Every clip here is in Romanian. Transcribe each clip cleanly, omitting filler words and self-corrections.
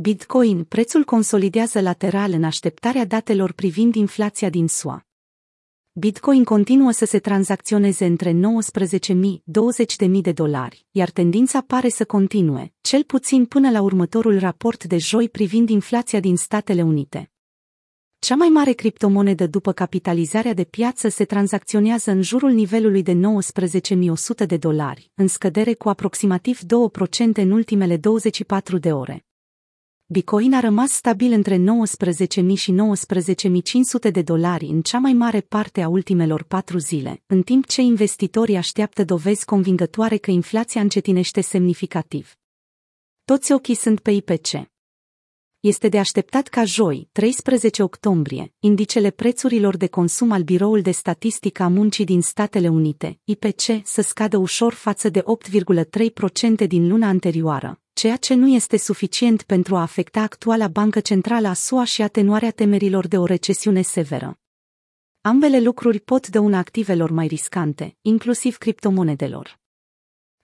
Bitcoin, prețul consolidează lateral în așteptarea datelor privind inflația din SUA. Bitcoin continuă să se tranzacționeze între 19.000-20.000 de dolari, iar tendința pare să continue, cel puțin până la următorul raport de joi privind inflația din Statele Unite. Cea mai mare criptomonedă după capitalizarea de piață se tranzacționează în jurul nivelului de 19.100 de dolari, în scădere cu aproximativ 2% în ultimele 24 de ore. Bitcoin a rămas stabil între 19.000 și 19.500 de dolari în cea mai mare parte a ultimelor 4 zile, în timp ce investitorii așteaptă dovezi convingătoare că inflația încetinește semnificativ. Toți ochii sunt pe IPC. Este de așteptat ca joi, 13 octombrie, indicele prețurilor de consum al Biroului de Statistică a Muncii din Statele Unite, IPC, să scadă ușor față de 8,3% din luna anterioară, ceea ce nu este suficient pentru a afecta actuala bancă centrală a SUA și atenuarea temerilor de o recesiune severă. Ambele lucruri pot dăuna activelor mai riscante, inclusiv criptomonedelor.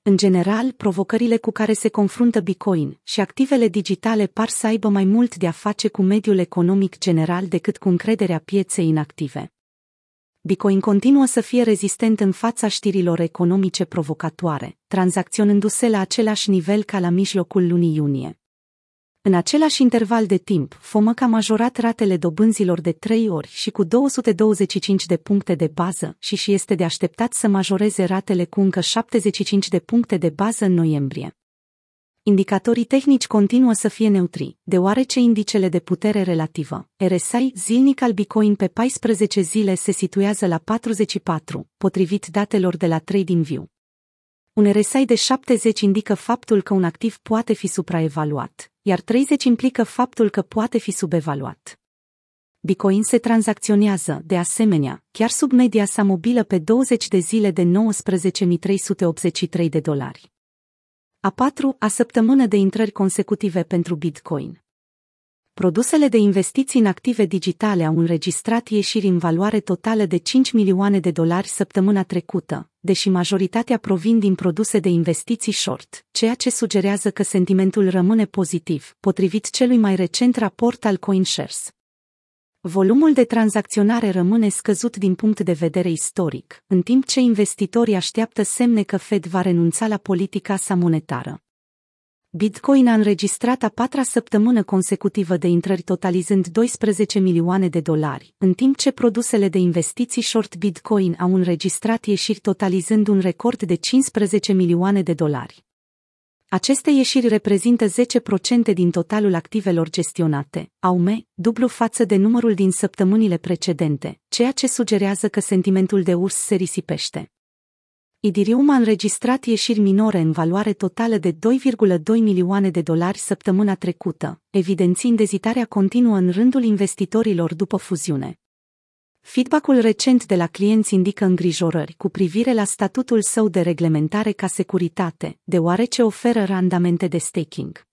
În general, provocările cu care se confruntă Bitcoin și activele digitale par să aibă mai mult de a face cu mediul economic general decât cu încrederea pieței în active. Bitcoin continuă să fie rezistent în fața știrilor economice provocatoare, tranzacționându-se la același nivel ca la mijlocul lunii iunie. În același interval de timp, FOMC a majorat ratele dobânzilor de 3 ori și cu 225 de puncte de bază și este de așteptat să majoreze ratele cu încă 75 de puncte de bază în noiembrie. Indicatorii tehnici continuă să fie neutri, deoarece indicele de putere relativă, RSI, zilnic al Bitcoin pe 14 zile se situează la 44, potrivit datelor de la TradingView. Un RSI de 70 indică faptul că un activ poate fi supraevaluat, iar 30 implică faptul că poate fi subevaluat. Bitcoin se tranzacționează, de asemenea, chiar sub media sa mobilă pe 20 de zile de 19.383 de dolari. A 4-a săptămână de intrări consecutive pentru Bitcoin. Produsele de investiții în active digitale au înregistrat ieșiri în valoare totală de 5 milioane de dolari săptămâna trecută, deși majoritatea provin din produse de investiții short, ceea ce sugerează că sentimentul rămâne pozitiv, potrivit celui mai recent raport al CoinShares. Volumul de tranzacționare rămâne scăzut din punct de vedere istoric, în timp ce investitorii așteaptă semne că Fed va renunța la politica sa monetară. Bitcoin a înregistrat a 4-a săptămână consecutivă de intrări totalizând 12 milioane de dolari, în timp ce produsele de investiții short Bitcoin au înregistrat ieșiri totalizând un record de 15 milioane de dolari. Aceste ieșiri reprezintă 10% din totalul activelor gestionate, AUM, dublu față de numărul din săptămânile precedente, ceea ce sugerează că sentimentul de urs se risipește. Idirium a înregistrat ieșiri minore în valoare totală de 2,2 milioane de dolari săptămâna trecută, evidențiind ezitarea continuă în rândul investitorilor după fuziune. Feedback-ul recent de la clienți indică îngrijorări cu privire la statutul său de reglementare ca securitate, deoarece oferă randamente de staking.